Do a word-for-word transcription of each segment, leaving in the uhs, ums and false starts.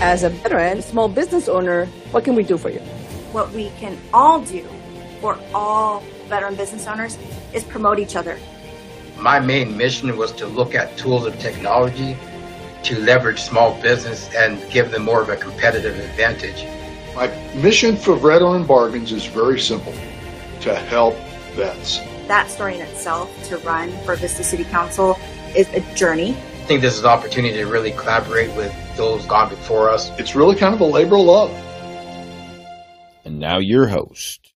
as a veteran, small business owner, what can we do for you? What we can all do for all veteran business owners is promote each other. My main mission was to look at tools and technology to leverage small business and give them more of a competitive advantage. My mission for Veteran Bargains is very simple, to help vets. That story in itself, to run for Vista City Council, is a journey. I think this is an opportunity to really collaborate with those gone before us. It's really kind of a labor of love. And now your host.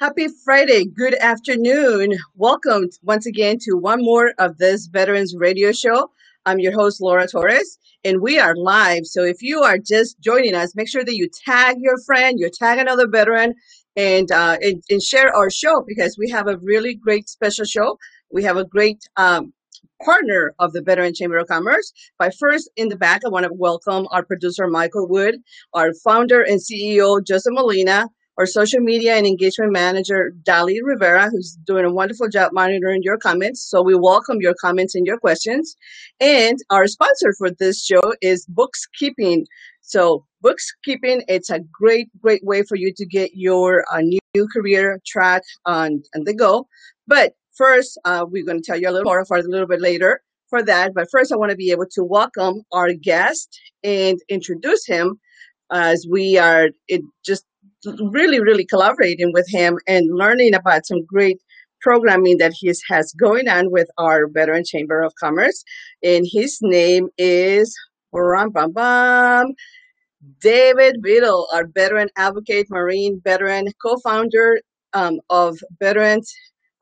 Happy Friday. Good afternoon. Welcome once again to one more of this Veterans Radio Show. I'm your host, Laura Torres, and we are live. So if you are just joining us, make sure that you tag your friend, you tag another veteran, and, uh, and, and share our show, because we have a really great special show. We have a great um, partner of the Veteran Chamber of Commerce. But first, in the back, I want to welcome our producer, Michael Wood, our founder and C E O, Joseph Molina, our social media and engagement manager, Dali Rivera, who's doing a wonderful job monitoring your comments. So we welcome your comments and your questions. And our sponsor for this show is Bookskeeping. So Bookskeeping, it's a great, great way for you to get your uh, new career track on, on the go. But first, uh, we're going to tell you a little more for a little bit later for that. But first, I want to be able to welcome our guest and introduce him, as we are it just really, really collaborating with him and learning about some great programming that he has going on with our Veteran Chamber of Commerce. And his name is David Beadle, our veteran advocate, Marine veteran, co-founder um, of Veterans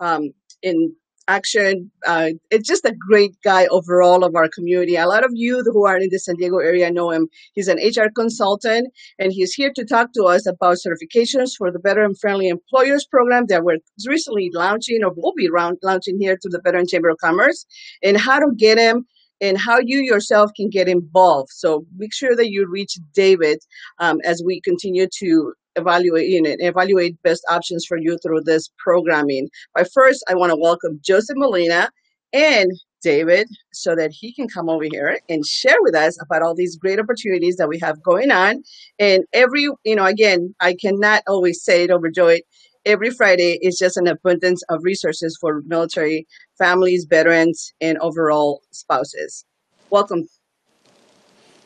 um, in Action. Uh, it's just a great guy overall of our community. A lot of you who are in the San Diego area know him. He's an H R consultant, and he's here to talk to us about certifications for the Veteran Friendly Employers Program that we're recently launching, or will be round, launching here to the Veteran Chamber of Commerce, and how to get him and how you yourself can get involved. So make sure that you reach David um, as we continue to evaluate you know, evaluate best options for you through this programming. But first, I want to welcome Joseph Molina and David so that he can come over here and share with us about all these great opportunities that we have going on. And every, you know, again, I cannot always say it, overjoyed. Every Friday is just an abundance of resources for military families, veterans, and overall spouses. Welcome.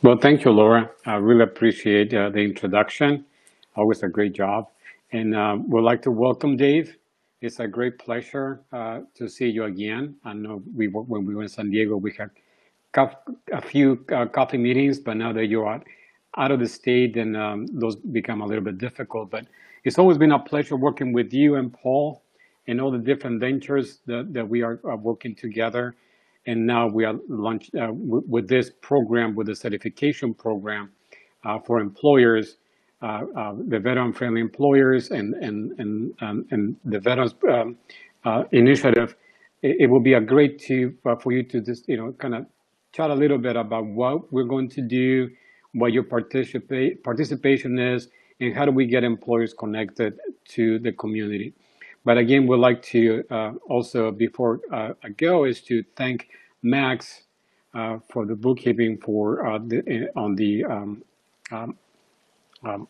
Well, thank you, Laura. I really appreciate uh, the introduction. Always a great job. And uh, we'd like to welcome Dave. It's a great pleasure uh, to see you again. I know we were, when we were in San Diego, we had a few uh, coffee meetings, but now that you're out, out of the state, then um, those become a little bit difficult. But it's always been a pleasure working with you and Paul and all the different ventures that, that we are, are working together. And now we are launched uh, with this program, with the certification program uh, for employers, Uh, uh, the veteran-friendly employers and and and um, and the veterans um, uh, initiative. It, it will be a great to uh, for you to just you know kind of chat a little bit about what we're going to do, what your participate participation is, and how do we get employers connected to the community. But again, we'd like to uh, also before uh, I go is to thank Max uh, for the bookkeeping for uh, the, on the. Um, um, um,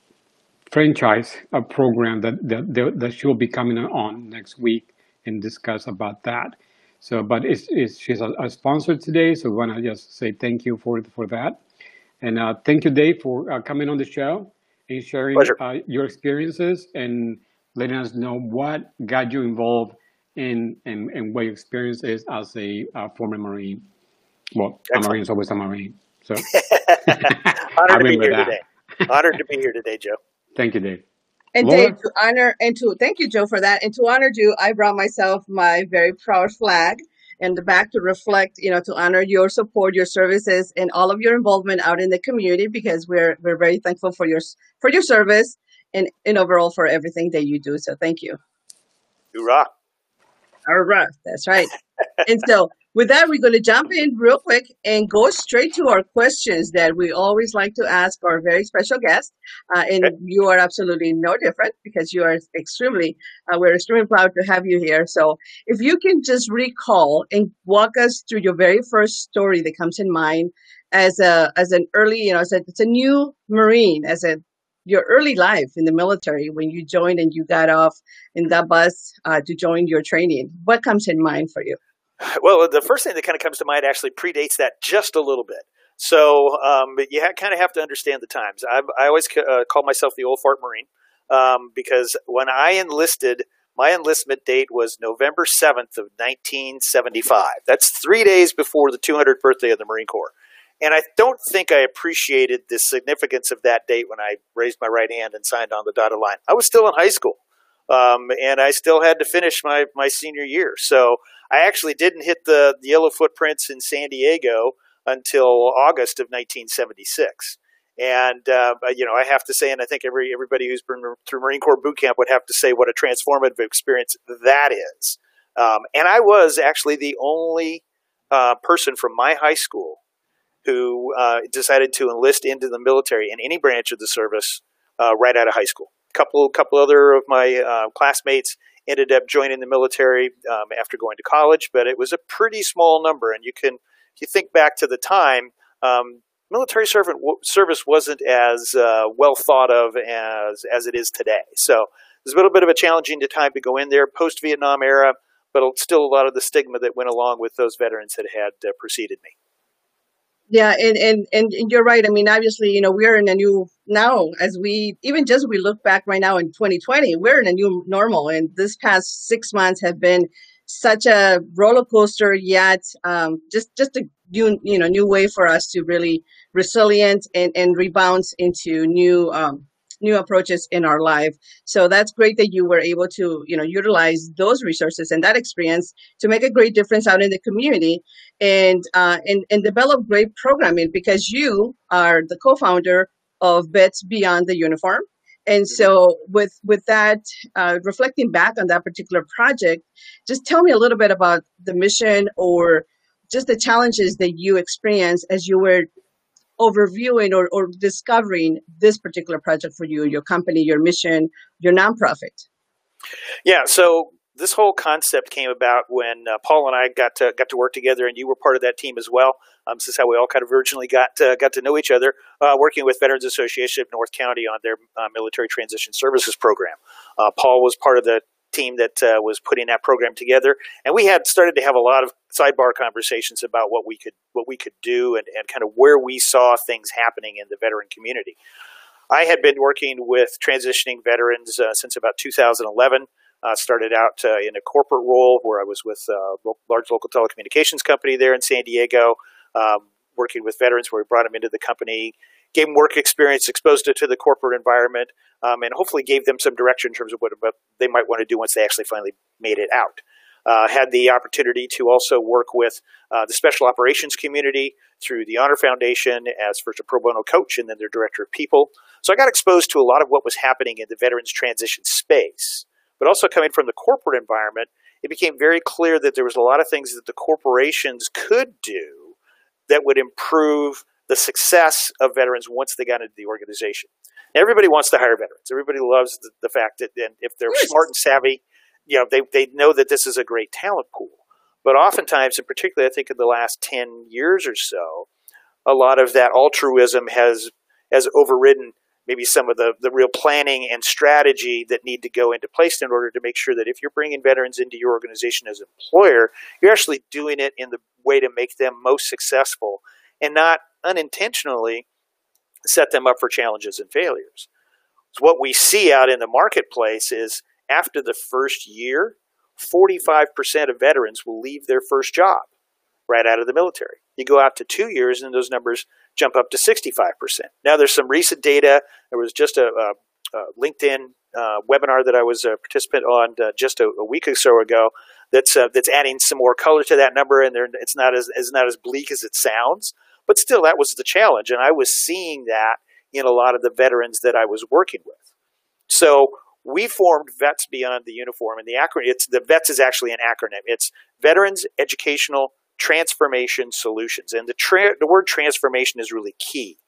franchise a program that, that that she'll be coming on next week and discuss about that. So, but it's, it's, she's a, a sponsor today, so we want to just say thank you for for that, and uh, thank you, Dave, for uh, coming on the show and sharing uh, your experiences and letting us know what got you involved in and in, in what your experience is as a uh, former Marine. Well, excellent. A Marine is always a Marine. So, honored to be here that. Today. Honored to be here today, Joe. Thank you, Dave. And Laura? Dave, to honor and to thank you, Joe, for that. And to honor you, I brought myself my very proud flag in the back to reflect, you know, to honor your support, your services, and all of your involvement out in the community, because we're we're very thankful for your for your service and, and overall for everything that you do. So thank you. Hoorah. Hoorah. That's right. And so with that, we're going to jump in real quick and go straight to our questions that we always like to ask our very special guest. Uh, and you are absolutely no different, because you are extremely, uh, we're extremely proud to have you here. So if you can just recall and walk us through your very first story that comes in mind as a as an early, you know, as a, it's a new Marine, as a your early life in the military when you joined and you got off in that bus uh, to join your training. What comes in mind for you? Well, the first thing that kind of comes to mind actually predates that just a little bit. So um, you ha- kind of have to understand the times. I, I always ca- uh, call myself the old fart Marine um, because when I enlisted, my enlistment date was November seventh of nineteen seventy-five. That's three days before the two hundredth birthday of the Marine Corps. And I don't think I appreciated the significance of that date when I raised my right hand and signed on the dotted line. I was still in high school, um, and I still had to finish my, my senior year. So I actually didn't hit the, the yellow footprints in San Diego until August of nineteen seventy-six. And, uh, you know, I have to say, and I think every everybody who's been through Marine Corps boot camp would have to say what a transformative experience that is. Um, and I was actually the only uh, person from my high school who uh, decided to enlist into the military in any branch of the service uh, right out of high school. A couple, couple other of my uh, classmates ended up joining the military um, after going to college, but it was a pretty small number. And you can, if you think back to the time, um, military servant w- service wasn't as uh, well thought of as as it is today. So it was a little bit of a challenging time to go in there, post-Vietnam era, but still a lot of the stigma that went along with those veterans that had uh, preceded me. Yeah, and, and, and you're right. I mean, obviously, you know, we're in a new now as we even just we look back right now in twenty twenty, we're in a new normal. And this past six months have been such a roller coaster, yet um, just just a new, you know, new way for us to really resilient and, and rebound into new um, new approaches in our life. So that's great that you were able to, you know, utilize those resources and that experience to make a great difference out in the community and uh, and, and develop great programming, because you are the co-founder of Vets Beyond the Uniform. And so with with that, uh, reflecting back on that particular project, just tell me a little bit about the mission or just the challenges that you experienced as you were overviewing or, or discovering this particular project for you, your company, your mission, your nonprofit. Yeah, so this whole concept came about when uh, Paul and I got to got to work together, and you were part of that team as well. Um, this is how we all kind of originally got to, got to know each other, uh, working with Veterans Association of North County on their uh, military transition services program. Uh, Paul was part of the team that uh, was putting that program together, and we had started to have a lot of sidebar conversations about what we could what we could do and, and kind of where we saw things happening in the veteran community. I had been working with transitioning veterans uh, since about two thousand eleven. Uh, started out uh, in a corporate role where I was with a uh, large local telecommunications company there in San Diego, um, working with veterans where we brought them into the company, gave them work experience, exposed it to the corporate environment, um, and hopefully gave them some direction in terms of what they might want to do once they actually finally made it out. Uh, had the opportunity to also work with uh, the special operations community through the Honor Foundation as first a pro bono coach and then their director of people. So I got exposed to a lot of what was happening in the veterans transition space. But also coming from the corporate environment, it became very clear that there was a lot of things that the corporations could do that would improve the success of veterans once they got into the organization. Now, everybody wants to hire veterans. Everybody loves the, the fact that and if they're smart and savvy, you know, they, they know that this is a great talent pool. But oftentimes, and particularly I think in the last ten years or so, a lot of that altruism has has overridden maybe some of the, the real planning and strategy that need to go into place in order to make sure that if you're bringing veterans into your organization as an employer, you're actually doing it in the way to make them most successful and not unintentionally set them up for challenges and failures. So what we see out in the marketplace is after the first year, forty-five percent of veterans will leave their first job right out of the military. You go out to two years and those numbers jump up to sixty-five percent. Now there's some recent data. There was just a, a, a LinkedIn uh, webinar that I was a participant on uh, just a, a week or so ago that's uh, that's adding some more color to that number, and it's not as it's not as bleak as it sounds, but still that was the challenge, and I was seeing that in a lot of the veterans that I was working with. So we formed Vets Beyond the Uniform, and the acronym, it's the VETS is actually an acronym. It's Veterans Educational Transformation Solutions, and the tra- the word transformation is really key.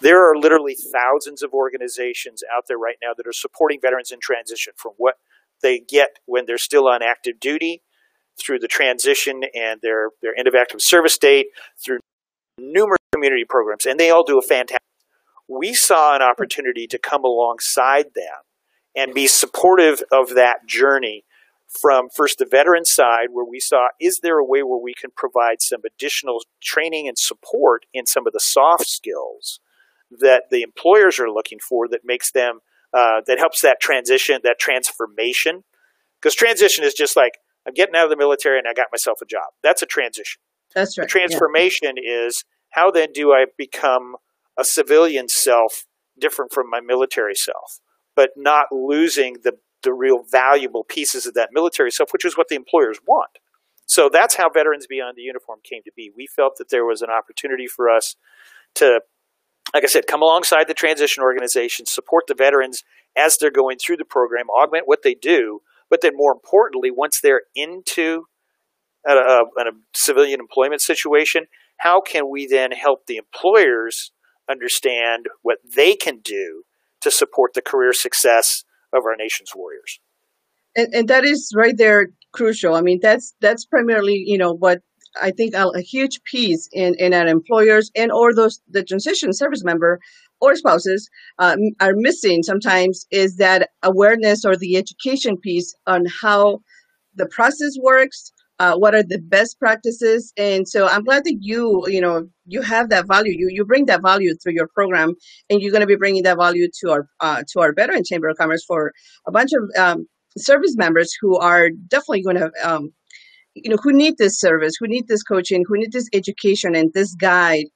There are literally thousands of organizations out there right now that are supporting veterans in transition from what they get when they're still on active duty through the transition and their, their end of active service date through numerous community programs, and they all do a fantastic job. We saw an opportunity to come alongside them and be supportive of that journey from first the veteran side, where we saw, is there a way where we can provide some additional training and support in some of the soft skills that the employers are looking for that makes them, uh, that helps that transition, that transformation. Because transition is just like, I'm getting out of the military and I got myself a job. That's a transition. That's right. The transformation yeah. is, how then do I become a civilian self different from my military self, but not losing the, the real valuable pieces of that military self, which is what the employers want. So that's how Veterans Beyond the Uniform came to be. We felt that there was an opportunity for us to, like I said, come alongside the transition organizations, support the veterans as they're going through the program, augment what they do, but then more importantly, once they're into a, a, a civilian employment situation, how can we then help the employers understand what they can do to support the career success of our nation's warriors? And, and that is right there crucial. I mean, that's that's primarily, you know, what I think a, a huge piece in, in our employers and or those the transition service member or spouses um, are missing sometimes, is that awareness or the education piece on how the process works, uh, what are the best practices. And so I'm glad that you, you know, you have that value. You you bring that value through your program, and you're going to be bringing that value to our uh, to our Veteran Chamber of Commerce for a bunch of um, service members who are definitely going to, um, you know, who need this service, who need this coaching, who need this education and this guide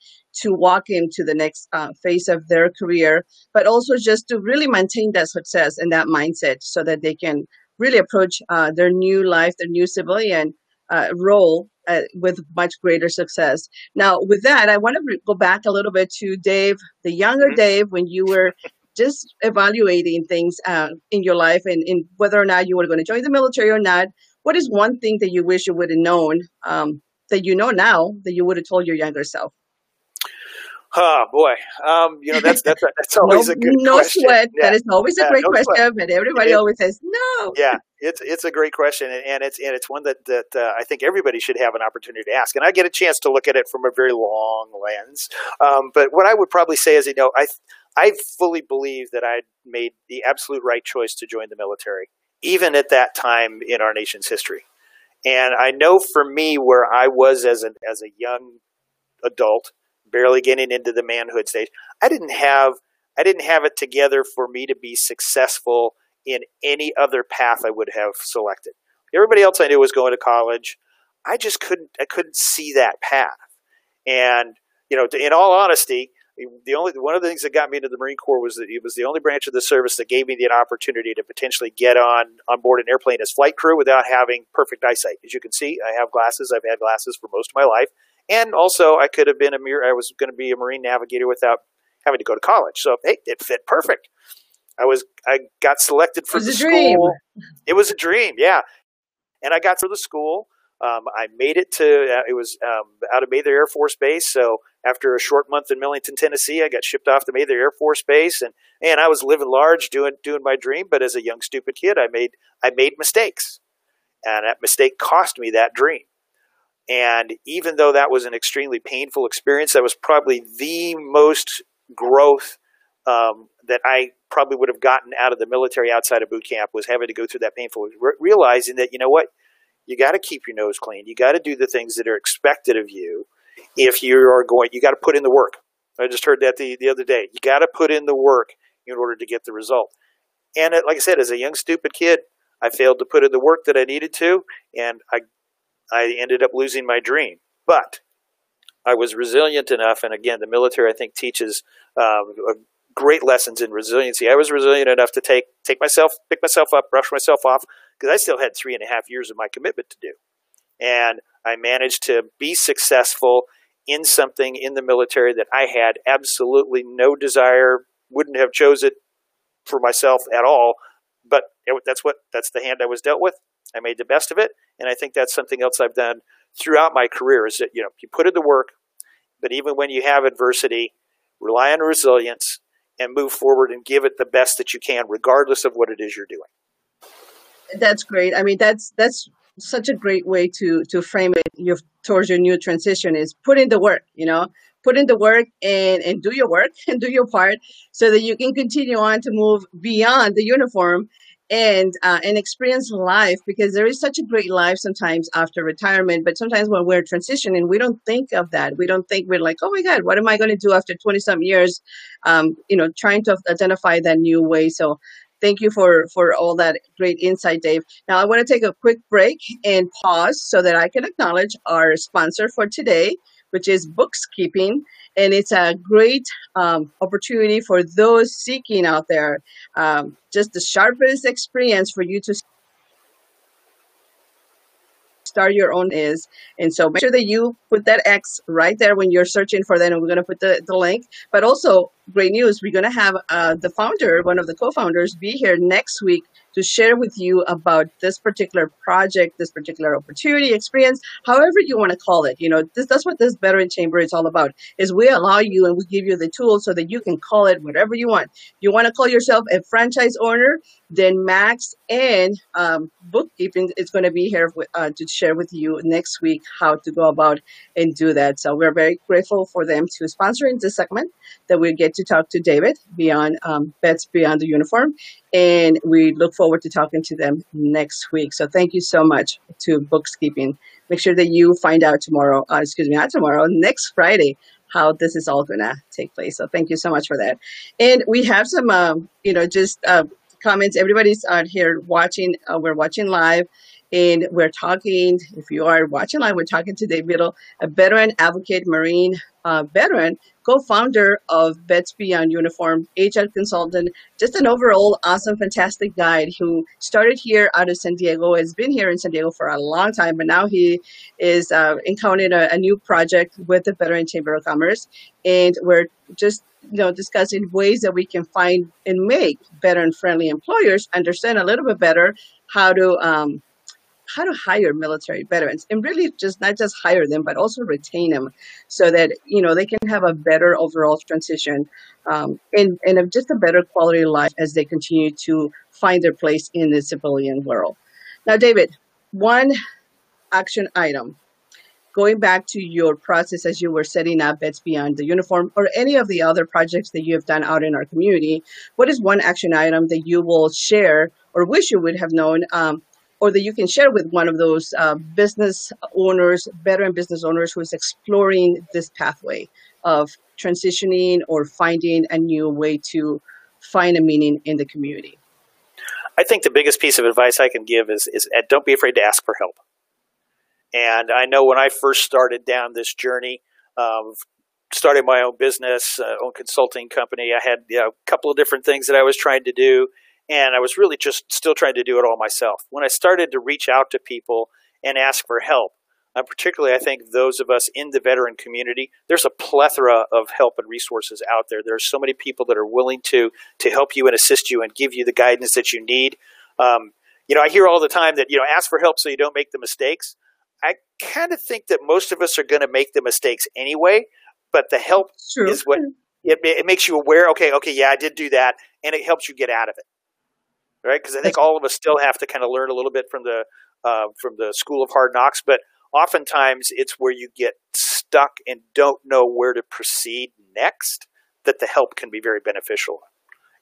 to walk into the next uh, phase of their career, but also just to really maintain that success and that mindset so that they can really approach uh, their new life, their new civilian uh, role uh, with much greater success. Now, with that, I want to go back a little bit to Dave, the younger Dave, when you were just evaluating things uh, in your life and, and whether or not you were going to join the military or not. What is one thing that you wish you would have known um, that you know now that you would have told your younger self? Oh boy, um, you know, that's that's that's always no, a good no question. No sweat. Yeah. That is always yeah, a great no question, sweat. But everybody it, always says no. Yeah, it's it's a great question, and, and it's and it's one that that uh, I think everybody should have an opportunity to ask. And I get a chance to look at it from a very long lens. Um, but what I would probably say is, you know, I I fully believe that I made the absolute right choice to join the military, even at that time in our nation's history. And I know for me, where I was as an as a young adult, barely getting into the manhood stage, I didn't have I didn't have it together for me to be successful in any other path I would have selected. Everybody else I knew was going to college. I just couldn't I couldn't see that path. And you know, in all honesty, the only one of the things that got me into the Marine Corps was that it was the only branch of the service that gave me the opportunity to potentially get on on board an airplane as flight crew without having perfect eyesight. As you can see, I have glasses. I've had glasses for most of my life. And also, I could have been a mere, I was going to be a Marine navigator without having to go to college. So, hey, it fit perfect. I was, I got selected for the school. It was a dream. It was a dream, yeah. And I got to the school. Um, I made it to, uh, it was um, out of Mather Air Force Base. So, after a short month in Millington, Tennessee, I got shipped off to Mather Air Force Base. And, and I was living large, doing doing my dream. But as a young, stupid kid, I made I made mistakes. And that mistake cost me that dream. And even though that was an extremely painful experience, that was probably the most growth um, that I probably would have gotten out of the military outside of boot camp, was having to go through that painful, re realizing that, you know what, you got to keep your nose clean. You got to do the things that are expected of you if you are going, you got to put in the work. I just heard that the, the other day. You got to put in the work in order to get the result. And it, like I said, as a young, stupid kid, I failed to put in the work that I needed to, and I I ended up losing my dream, but I was resilient enough. And again, the military, I think, teaches um, great lessons in resiliency. I was resilient enough to take take myself, pick myself up, brush myself off, because I still had three and a half years of my commitment to do. And I managed to be successful in something in the military that I had absolutely no desire, wouldn't have chosen for myself at all. But that's what that's the hand I was dealt with. I made the best of it, and I think that's something else I've done throughout my career, is that, you know, you put in the work, but even when you have adversity, rely on resilience and move forward and give it the best that you can, regardless of what it is you're doing. That's great. I mean, that's that's such a great way to to frame it your, towards your new transition, is put in the work, you know, put in the work and, and do your work and do your part so that you can continue on to move beyond the uniform and uh, and experience life, because there is such a great life sometimes after retirement. But sometimes when we're transitioning, we don't think of that. We don't think we're like, oh my God, what am I going to do after twenty some years, um, you know, trying to identify that new way. So thank you for, for all that great insight, Dave. Now I want to take a quick break and pause so that I can acknowledge our sponsor for today, which is Bookskeeping. And it's a great um, opportunity for those seeking out there um, just the sharpest experience for you to start your own is. And so make sure that you put that X right there when you're searching for that, and we're going to put the, the link. But also, great news, we're going to have uh, the founder, one of the co-founders, be here next week to share with you about this particular project, this particular opportunity, experience, however you want to call it. You know, this, that's what this Veteran Chamber is all about, is we allow you and we give you the tools so that you can call it whatever you want. You want to call yourself a franchise owner, then Max and um, Bookkeeping is going to be here with, uh, to share with you next week how to go about and do that. So we're very grateful for them to sponsoring this segment that we get to talk to David beyond um, Vets Beyond the Uniform. And we look forward to talking to them next week. So thank you so much to Bookskeeping. Make sure that you find out tomorrow, uh, excuse me, not tomorrow, next Friday, how this is all going to take place. So thank you so much for that. And we have some, um, you know, just uh, comments. Everybody's out here watching. Uh, we're watching live. And we're talking, if you are watching live, we're talking to David Beadle, a veteran advocate, Marine uh, veteran, co-founder of Vets Beyond Uniform, H R consultant, just an overall awesome, fantastic guide who started here out of San Diego, has been here in San Diego for a long time, but now he is uh, encountering a, a new project with the Veteran Chamber of Commerce. And we're just you know, discussing ways that we can find and make veteran-friendly employers understand a little bit better how to um, how to hire military veterans, and really just not just hire them, but also retain them so that, you know, they can have a better overall transition um, and, and just a better quality of life as they continue to find their place in the civilian world. Now, David, one action item, going back to your process as you were setting up Vets Beyond the Uniform or any of the other projects that you have done out in our community, what is one action item that you will share or wish you would have known um, or that you can share with one of those uh, business owners, veteran business owners who is exploring this pathway of transitioning or finding a new way to find a meaning in the community? I think the biggest piece of advice I can give is, is don't be afraid to ask for help. And I know when I first started down this journey, um, started my own business, uh, own consulting company, I had you know, a couple of different things that I was trying to do. And I was really just still trying to do it all myself. When I started to reach out to people and ask for help, uh, particularly I think those of us in the veteran community, there's a plethora of help and resources out there. There are so many people that are willing to, to help you and assist you and give you the guidance that you need. Um, you know, I hear all the time that, you know, ask for help so you don't make the mistakes. I kind of think that most of us are going to make the mistakes anyway, but the help True. Is what it, it makes you aware, okay, okay, yeah, I did do that, and it helps you get out of it. Right, because I think all of us still have to kind of learn a little bit from the uh, from the school of hard knocks, but oftentimes it's where you get stuck and don't know where to proceed next that the help can be very beneficial,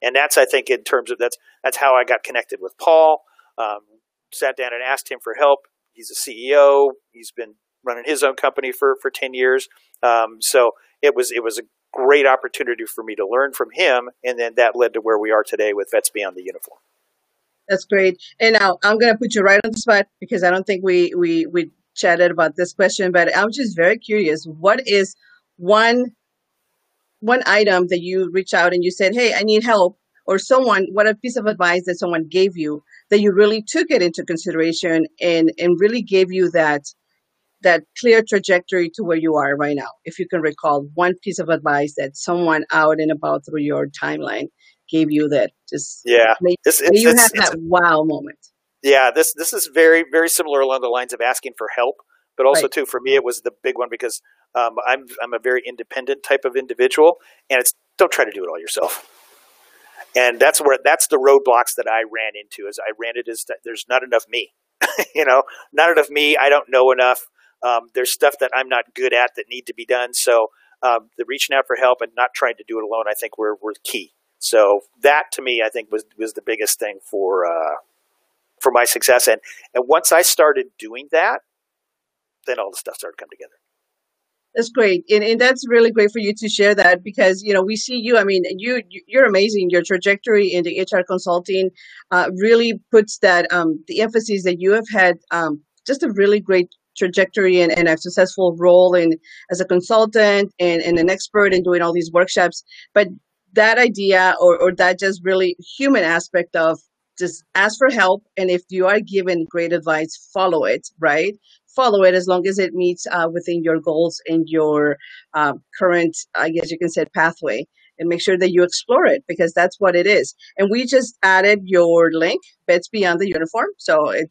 and that's I think in terms of that's that's how I got connected with Paul. Um, sat down and asked him for help. He's a C E O. He's been running his own company for for ten years. Um, so it was it was a great opportunity for me to learn from him, and then that led to where we are today with Vets Beyond the Uniform. That's great. And now I'm going to put you right on the spot because I don't think we, we, we chatted about this question, but I'm just very curious. What is one, one item that you reach out and you said, hey, I need help, or someone, what a piece of advice that someone gave you that you really took it into consideration and, and really gave you that, that clear trajectory to where you are right now? If you can recall one piece of advice that someone out and about through your timeline gave you that just yeah made, it's, it's, you have that wow moment. Yeah, this this is very very similar along the lines of asking for help, but also right. too for me it was the big one because um, I'm I'm a very independent type of individual, and it's don't try to do it all yourself. And that's where that's the roadblocks that I ran into. As I ran it is that there's not enough me, you know, not enough me. I don't know enough. Um, there's stuff that I'm not good at that need to be done. So um, the reaching out for help and not trying to do it alone, I think were, were key. So that, to me, I think was, was the biggest thing for, uh, for my success. And, and once I started doing that, then all the stuff started to come together. That's great. And, and that's really great for you to share that, because, you know, we see you. I mean, you, you're amazing. Your trajectory in the H R consulting uh, really puts that, um, the emphasis that you have had, um, just a really great trajectory and, and a successful role in as a consultant and, and an expert in doing all these workshops. But that idea, or, or that just really human aspect of just ask for help. And if you are given great advice, follow it, right? Follow it as long as it meets uh, within your goals and your uh, current, I guess you can say, pathway, and make sure that you explore it, because that's what it is. And we just added your link, Vets Beyond the Uniform. So it,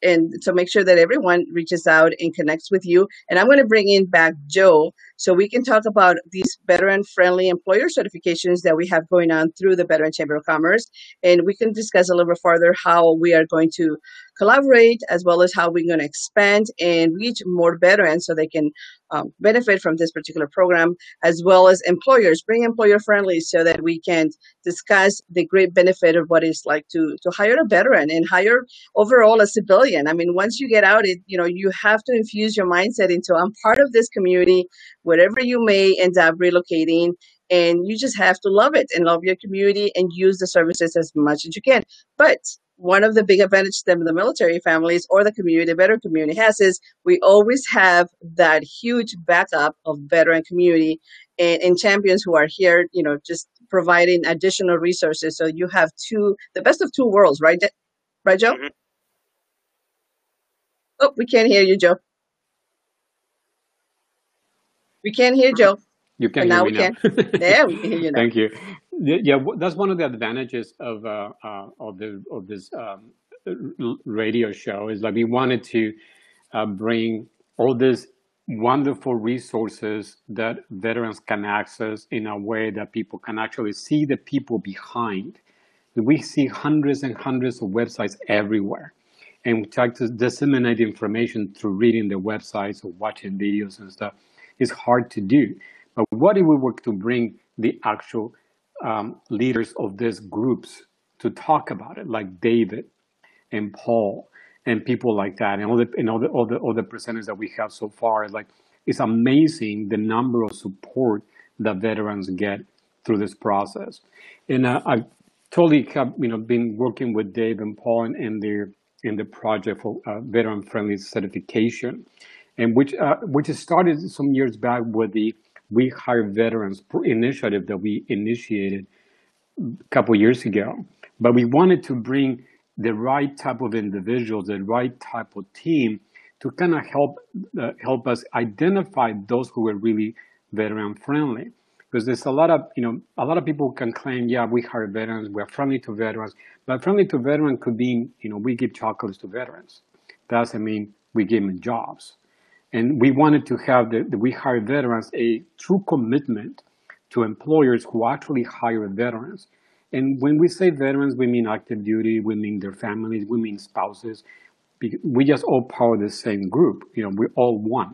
and so make sure that everyone reaches out and connects with you. And I'm going to bring in back Joe so we can talk about these veteran-friendly employer certifications that we have going on through the Veteran Chamber of Commerce. And we can discuss a little bit further how we are going to collaborate, as well as how we're going to expand and reach more veterans so they can um, benefit from this particular program, as well as employers, bring employer friendly so that we can discuss the great benefit of what it's like to, to hire a veteran and hire overall a civilian. I mean, once you get out, it, you know, you have to infuse your mindset into, I'm part of this community, wherever you may end up relocating, and you just have to love it and love your community and use the services as much as you can. But one of the big advantages that the military families or the community, the veteran community has, is we always have that huge backup of veteran community and, and champions who are here, you know, just providing additional resources. So you have two, the best of two worlds, right? Right, Joe? Mm-hmm. Oh, we can't hear you, Joe. We can't hear Joe. You can hear me now. Yeah, we can hear you now. Thank you. Yeah, that's one of the advantages of uh, uh, of the of this um, radio show, is like we wanted to uh, bring all these wonderful resources that veterans can access in a way that people can actually see the people behind. We see hundreds and hundreds of websites everywhere, and we try to disseminate information through reading the websites or watching videos and stuff. It's hard to do, but what if we were to bring the actual Um, leaders of these groups to talk about it, like David and Paul and people like that, and all the and all the all the, all the presenters that we have so far. Like, it's amazing the number of support that veterans get through this process. And uh, I totally have, you know, been working with Dave and Paul and, and their in the project for uh, veteran-friendly certification, and which uh, which started some years back with the We Hire Veterans initiative that we initiated a couple of years ago. But we wanted to bring the right type of individuals, the right type of team to kind of help uh, help us identify those who are really veteran friendly. Because there's a lot of, you know, a lot of people can claim, yeah, we hire veterans, we're friendly to veterans, but friendly to veterans could mean, you know, we give chocolates to veterans. That doesn't mean we give them jobs. And we wanted to have the, the We Hire Veterans a true commitment to employers who actually hire veterans. And when we say veterans, we mean active duty, we mean their families, we mean spouses. We just all part of the same group. You know, we're all one.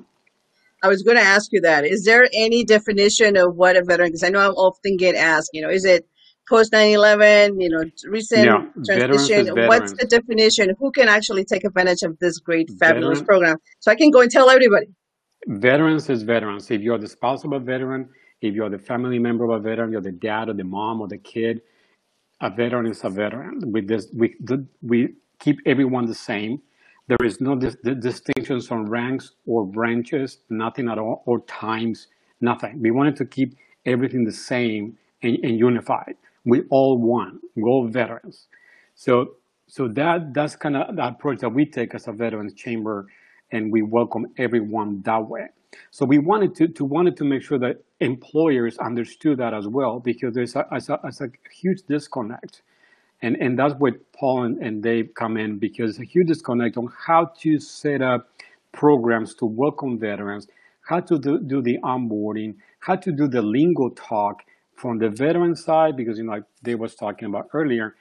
I was going to ask you that. Is there any definition of what a veteran is? Because I know I often get asked, you know, is it post nine eleven, you know, recent no, transition. What's the definition? Who can actually take advantage of this great, fabulous veteran program? So I can go and tell everybody. Veterans is veterans. If you're the spouse of a veteran, if you're the family member of a veteran, you're the dad or the mom or the kid, a veteran is a veteran. With this, we we keep everyone the same. There is no dis distinctions on ranks or branches, nothing at all, or times, nothing. We wanted to keep everything the same and, and unified. We all won, we're all veterans. So, so that, that's kind of the approach that we take as a Veterans Chamber, and we welcome everyone that way. So we wanted to, to, wanted to make sure that employers understood that as well, because there's a, as a, as a huge disconnect. And, and that's where Paul and, and Dave come in, because there's a huge disconnect on how to set up programs to welcome veterans, how to do, do the onboarding, how to do the lingo talk, from the veteran side, because, you know, like Dave was talking about earlier,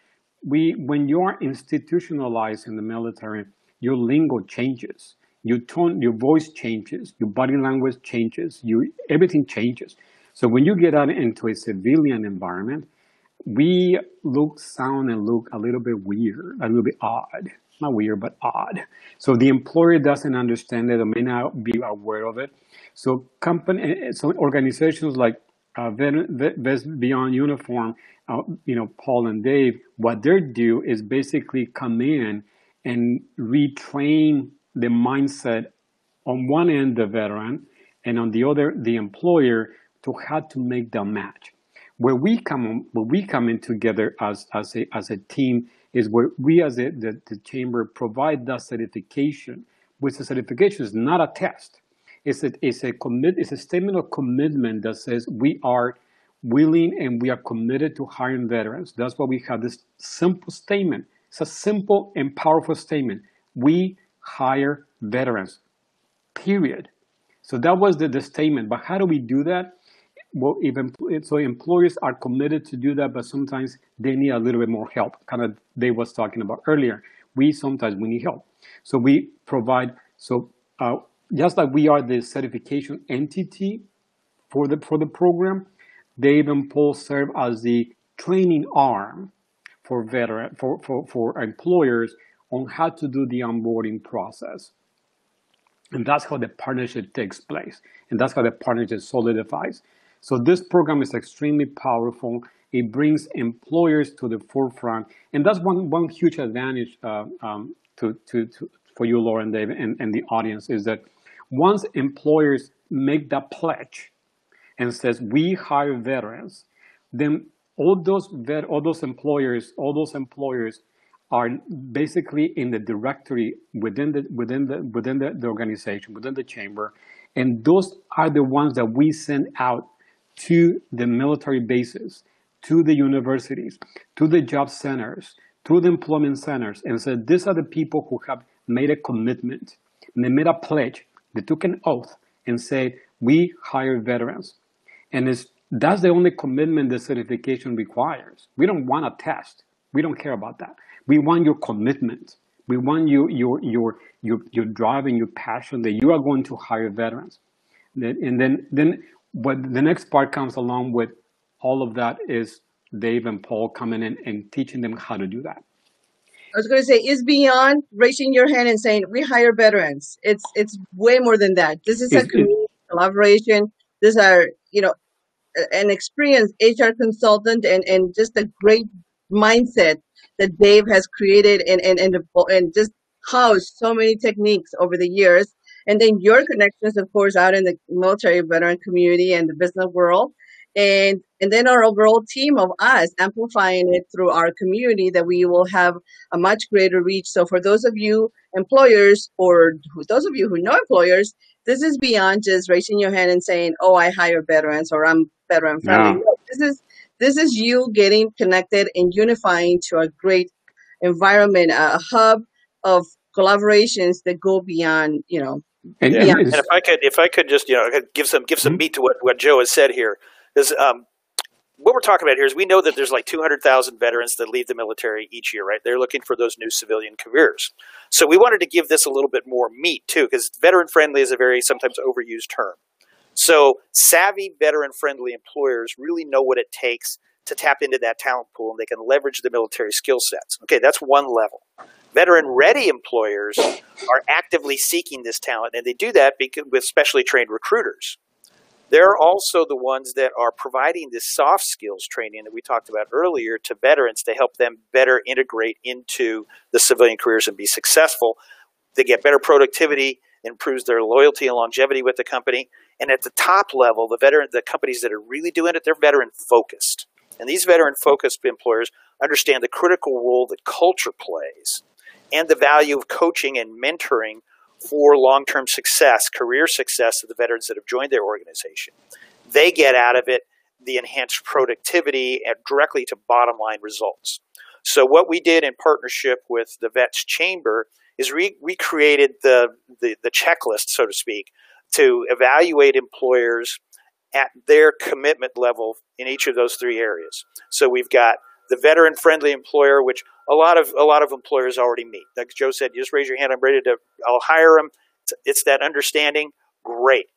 we when you are institutionalized in the military, your lingo changes. your tone, your voice changes, your body language changes, you everything changes. So when you get out into a civilian environment, we look, sound, and look a little bit weird, a little bit odd. Not weird, but odd. So the employer doesn't understand it or may not be aware of it. So company, so organizations like uh, Vets Beyond Uniform, uh, you know, Paul and Dave, what they do is basically come in and retrain the mindset on one end, the veteran, and on the other, the employer, to how to make the match. Where we come, where we come in together as as a as a team is where we as a, the, the chamber provide that certification, which the certification is not a test. It's a, it's, a commit, it's a statement of commitment that says we are willing and we are committed to hiring veterans. That's why we have this simple statement. It's a simple and powerful statement. We hire veterans, period. So that was the, the statement, but how do we do that? Well, if empl so employers are committed to do that, but sometimes they need a little bit more help, kind of Dave was talking about earlier. We sometimes, we need help. So we provide, so uh, just like we are the certification entity for the, for the program, Dave and Paul serve as the training arm for, veteran, for, for, for employers on how to do the onboarding process. And that's how the partnership takes place. And that's how the partnership solidifies. So this program is extremely powerful. It brings employers to the forefront, and that's one one huge advantage uh, um, to, to to for you, Laura and Dave, and, and the audience is that once employers make that pledge and says we hire veterans, then all those vet, all those employers, all those employers are basically in the directory within the within the within the, the organization, within the chamber, and those are the ones that we send out to the military bases, to the universities, to the job centers, to the employment centers, and said, these are the people who have made a commitment. And they made a pledge, they took an oath and said, we hire veterans. And it's, that's the only commitment the certification requires. We don't want a test, we don't care about that. We want your commitment. We want your, your, your, your, your drive and your passion that you are going to hire veterans. And then, then But the next part comes along with all of that is Dave and Paul coming in and teaching them how to do that. I was going to say, is beyond raising your hand and saying, we hire veterans. It's it's way more than that. This is it's, a community collaboration. These are, you know, an experienced H R consultant and, and just a great mindset that Dave has created and, and, and, and just housed so many techniques over the years. And then your connections, of course, out in the military veteran community and the business world. And and then our overall team of us amplifying it through our community that we will have a much greater reach. So for those of you employers or those of you who know employers, this is beyond just raising your hand and saying, oh, I hire veterans or I'm veteran friendly. No. This is, this is you getting connected and unifying to a great environment, a hub of collaborations that go beyond, you know, And, and, and if I could, if I could just, you know, give some give some meat to what, what Joe has said here is um, what we're talking about here is we know that there's like two hundred thousand veterans that leave the military each year, right? They're looking for those new civilian careers. So we wanted to give this a little bit more meat too, because veteran friendly is a very sometimes overused term. So savvy veteran friendly employers really know what it takes to tap into that talent pool, and they can leverage the military skill sets. Okay, that's one level. Veteran-ready employers are actively seeking this talent, and they do that because, with specially trained recruiters. They're also the ones that are providing this soft skills training that we talked about earlier to veterans to help them better integrate into the civilian careers and be successful. They get better productivity, improves their loyalty and longevity with the company, and at the top level, the veteran, the companies that are really doing it, they're veteran-focused. And these veteran-focused employers understand the critical role that culture plays and the value of coaching and mentoring for long-term success, career success of the veterans that have joined their organization. They get out of it the enhanced productivity and directly to bottom-line results. So what we did in partnership with the Vets Chamber is we created the, the, the checklist, so to speak, to evaluate employers at their commitment level in each of those three areas. So we've got the veteran-friendly employer, which a lot of a lot of employers already meet. Like Joe said, you just raise your hand. I'm ready to. I'll hire them. It's that understanding. Great.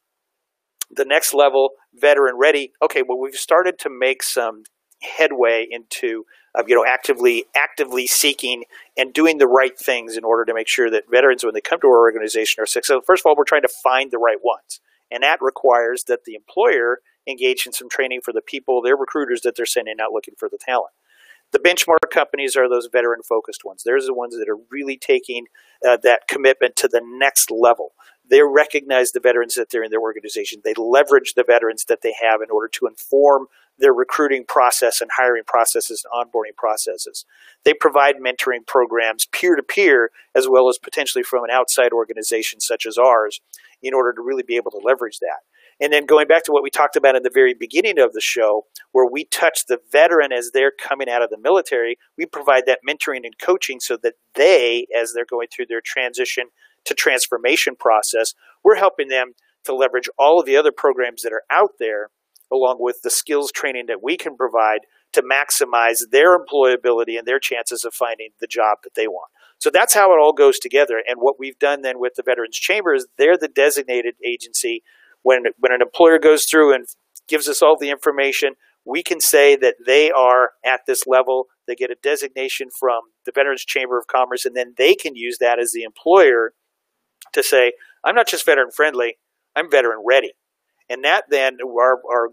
The next level, veteran ready. Okay, well, we've started to make some headway into uh, you know actively actively seeking and doing the right things in order to make sure that veterans, when they come to our organization, are successful. First of all, we're trying to find the right ones, and that requires that the employer engage in some training for the people, their recruiters that they're sending out looking for the talent. The benchmark companies are those veteran-focused ones. They're the ones that are really taking uh, that commitment to the next level. They recognize the veterans that they're in their organization. They leverage the veterans that they have in order to inform their recruiting process and hiring processes and onboarding processes. They provide mentoring programs peer-to-peer as well as potentially from an outside organization such as ours in order to really be able to leverage that. And then going back to what we talked about at the very beginning of the show, where we touch the veteran as they're coming out of the military, we provide that mentoring and coaching so that they, as they're going through their transition to transformation process, we're helping them to leverage all of the other programs that are out there, along with the skills training that we can provide to maximize their employability and their chances of finding the job that they want. So that's how it all goes together. And what we've done then with the Veterans Chamber is they're the designated agency. When, when an employer goes through and gives us all the information, we can say that they are at this level. They get a designation from the Veterans Chamber of Commerce, and then they can use that as the employer to say, I'm not just veteran friendly, I'm veteran ready. And that then, our, our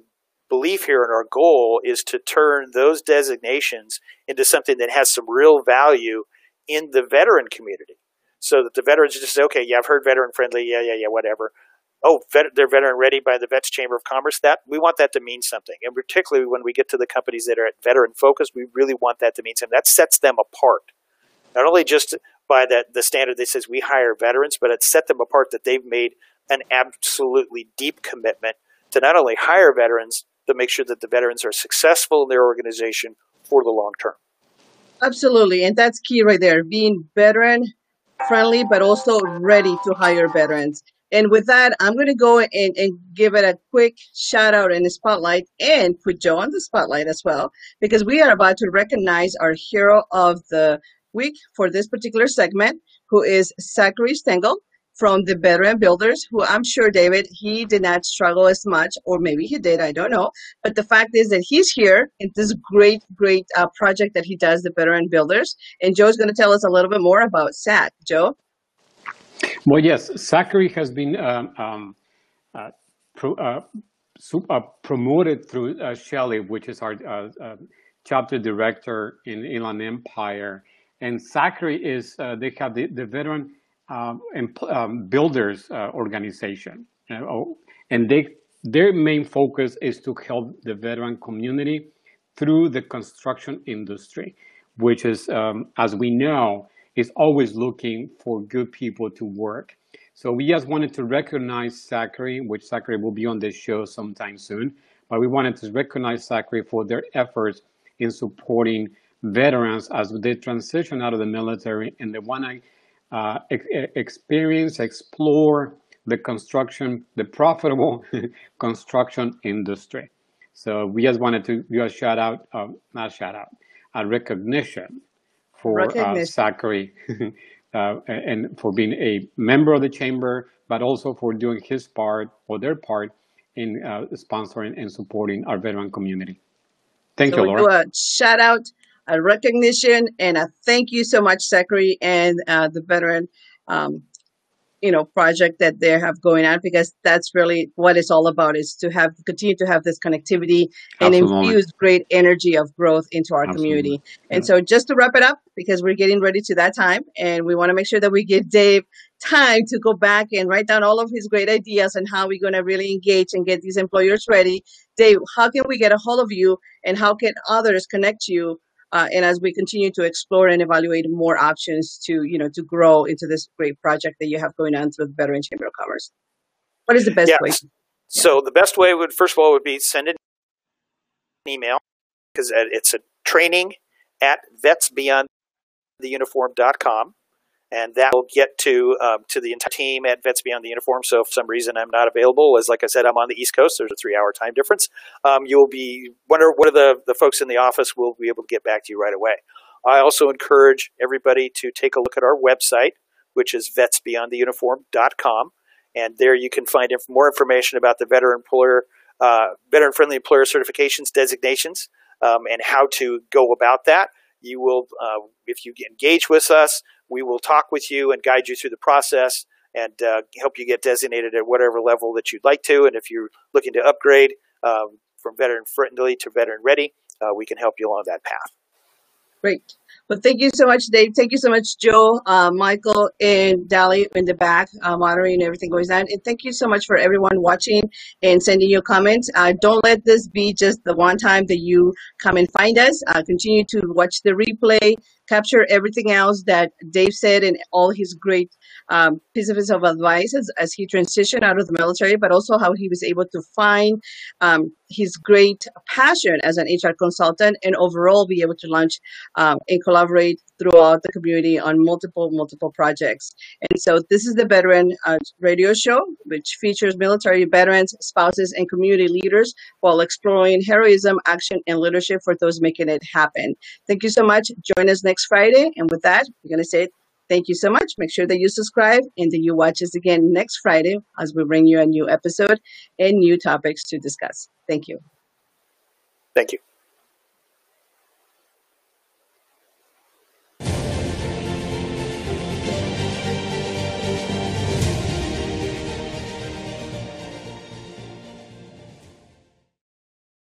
belief here and our goal is to turn those designations into something that has some real value in the veteran community. So that the veterans just say, okay, yeah, I've heard veteran friendly, yeah, yeah, yeah, whatever. Oh, they're veteran ready by the Vets Chamber of Commerce. That we want that to mean something, and particularly when we get to the companies that are at veteran focus, we really want that to mean something. That sets them apart, not only just by that the standard that says we hire veterans, but it set them apart that they've made an absolutely deep commitment to not only hire veterans, but make sure that the veterans are successful in their organization for the long term. Absolutely, and that's key right there: being veteran friendly, but also ready to hire veterans. And with that, I'm going to go and, and give it a quick shout out and a spotlight and put Joe on the spotlight as well, because we are about to recognize our hero of the week for this particular segment, who is Zachary Stengel from the Veteran Builders, who I'm sure, David, he did not struggle as much, or maybe he did, I don't know. But the fact is that he's here in this great, great uh, project that he does, the Veteran Builders. And Joe's going to tell us a little bit more about Zach. Joe? Well, yes, Zachary has been um, um, uh, pro, uh, so, uh, promoted through uh, Shelley, which is our uh, uh, chapter director in Inland Empire. And Zachary is, uh, they have the, the Veteran um, um, Builders uh, organization. You know, and they, their main focus is to help the veteran community through the construction industry, which is, um, as we know, is always looking for good people to work. So we just wanted to recognize Zachary, which Zachary will be on this show sometime soon, but we wanted to recognize Zachary for their efforts in supporting veterans as they transition out of the military and they wanna uh, ex experience, explore the construction, the profitable construction industry. So we just wanted to do a shout out, um, not shout out, a recognition for uh, Zachary uh, and for being a member of the chamber, but also for doing his part or their part in uh, sponsoring and supporting our veteran community. Thank so you, Laura. We'll do a shout out, a recognition, and a thank you so much, Zachary, and uh, the veteran um, you know, project that they have going on, because that's really what it's all about, is to have continue to have this connectivity and Absolutely. Infuse great energy of growth into our Absolutely. Community. And yeah. So just to wrap it up, because we're getting ready to that time and we want to make sure that we give Dave time to go back and write down all of his great ideas and how we're going to really engage and get these employers ready. Dave, how can we get a hold of you and how can others connect you? Uh, and as we continue to explore and evaluate more options to, you know, to grow into this great project that you have going on through the Veteran Chamber of Commerce. What is the best yeah. way? So yeah. the best way would, first of all, would be send an email, because it's a training at vets beyond the uniform dot com. And that will get to um, to the entire team at Vets Beyond the Uniform. So if for some reason I'm not available, as like I said, I'm on the East Coast. There's a three-hour time difference. Um, you'll be one or one of the, the folks in the office will be able to get back to you right away. I also encourage everybody to take a look at our website, which is vets beyond the uniform dot com. And there you can find inf- more information about the veteran employer, uh, veteran-friendly employer certifications, designations, um, and how to go about that. You will, uh, if you engage with us, we will talk with you and guide you through the process and uh, help you get designated at whatever level that you'd like to. And if you're looking to upgrade um, from veteran-friendly to veteran-ready, uh, we can help you along that path. Great. Well, thank you so much, Dave. Thank you so much, Joe, uh, Michael, and Dali in the back, uh, monitoring everything going on. And thank you so much for everyone watching and sending your comments. Uh, don't let this be just the one time that you come and find us. Uh, continue to watch the replay, capture everything else that Dave said and all his great um, pieces of advice as, as he transitioned out of the military, but also how he was able to find um, his great passion as an H R consultant and overall be able to launch um, and collaborate throughout the community on multiple, multiple projects. And so this is the Veteran uh, Radio Show, which features military veterans, spouses, and community leaders while exploring heroism, action, and leadership for those making it happen. Thank you so much. Join us next Next Friday, and with that, we're going to say thank you so much. Make sure that you subscribe and that you watch us again next Friday as we bring you a new episode and new topics to discuss. Thank you. Thank you.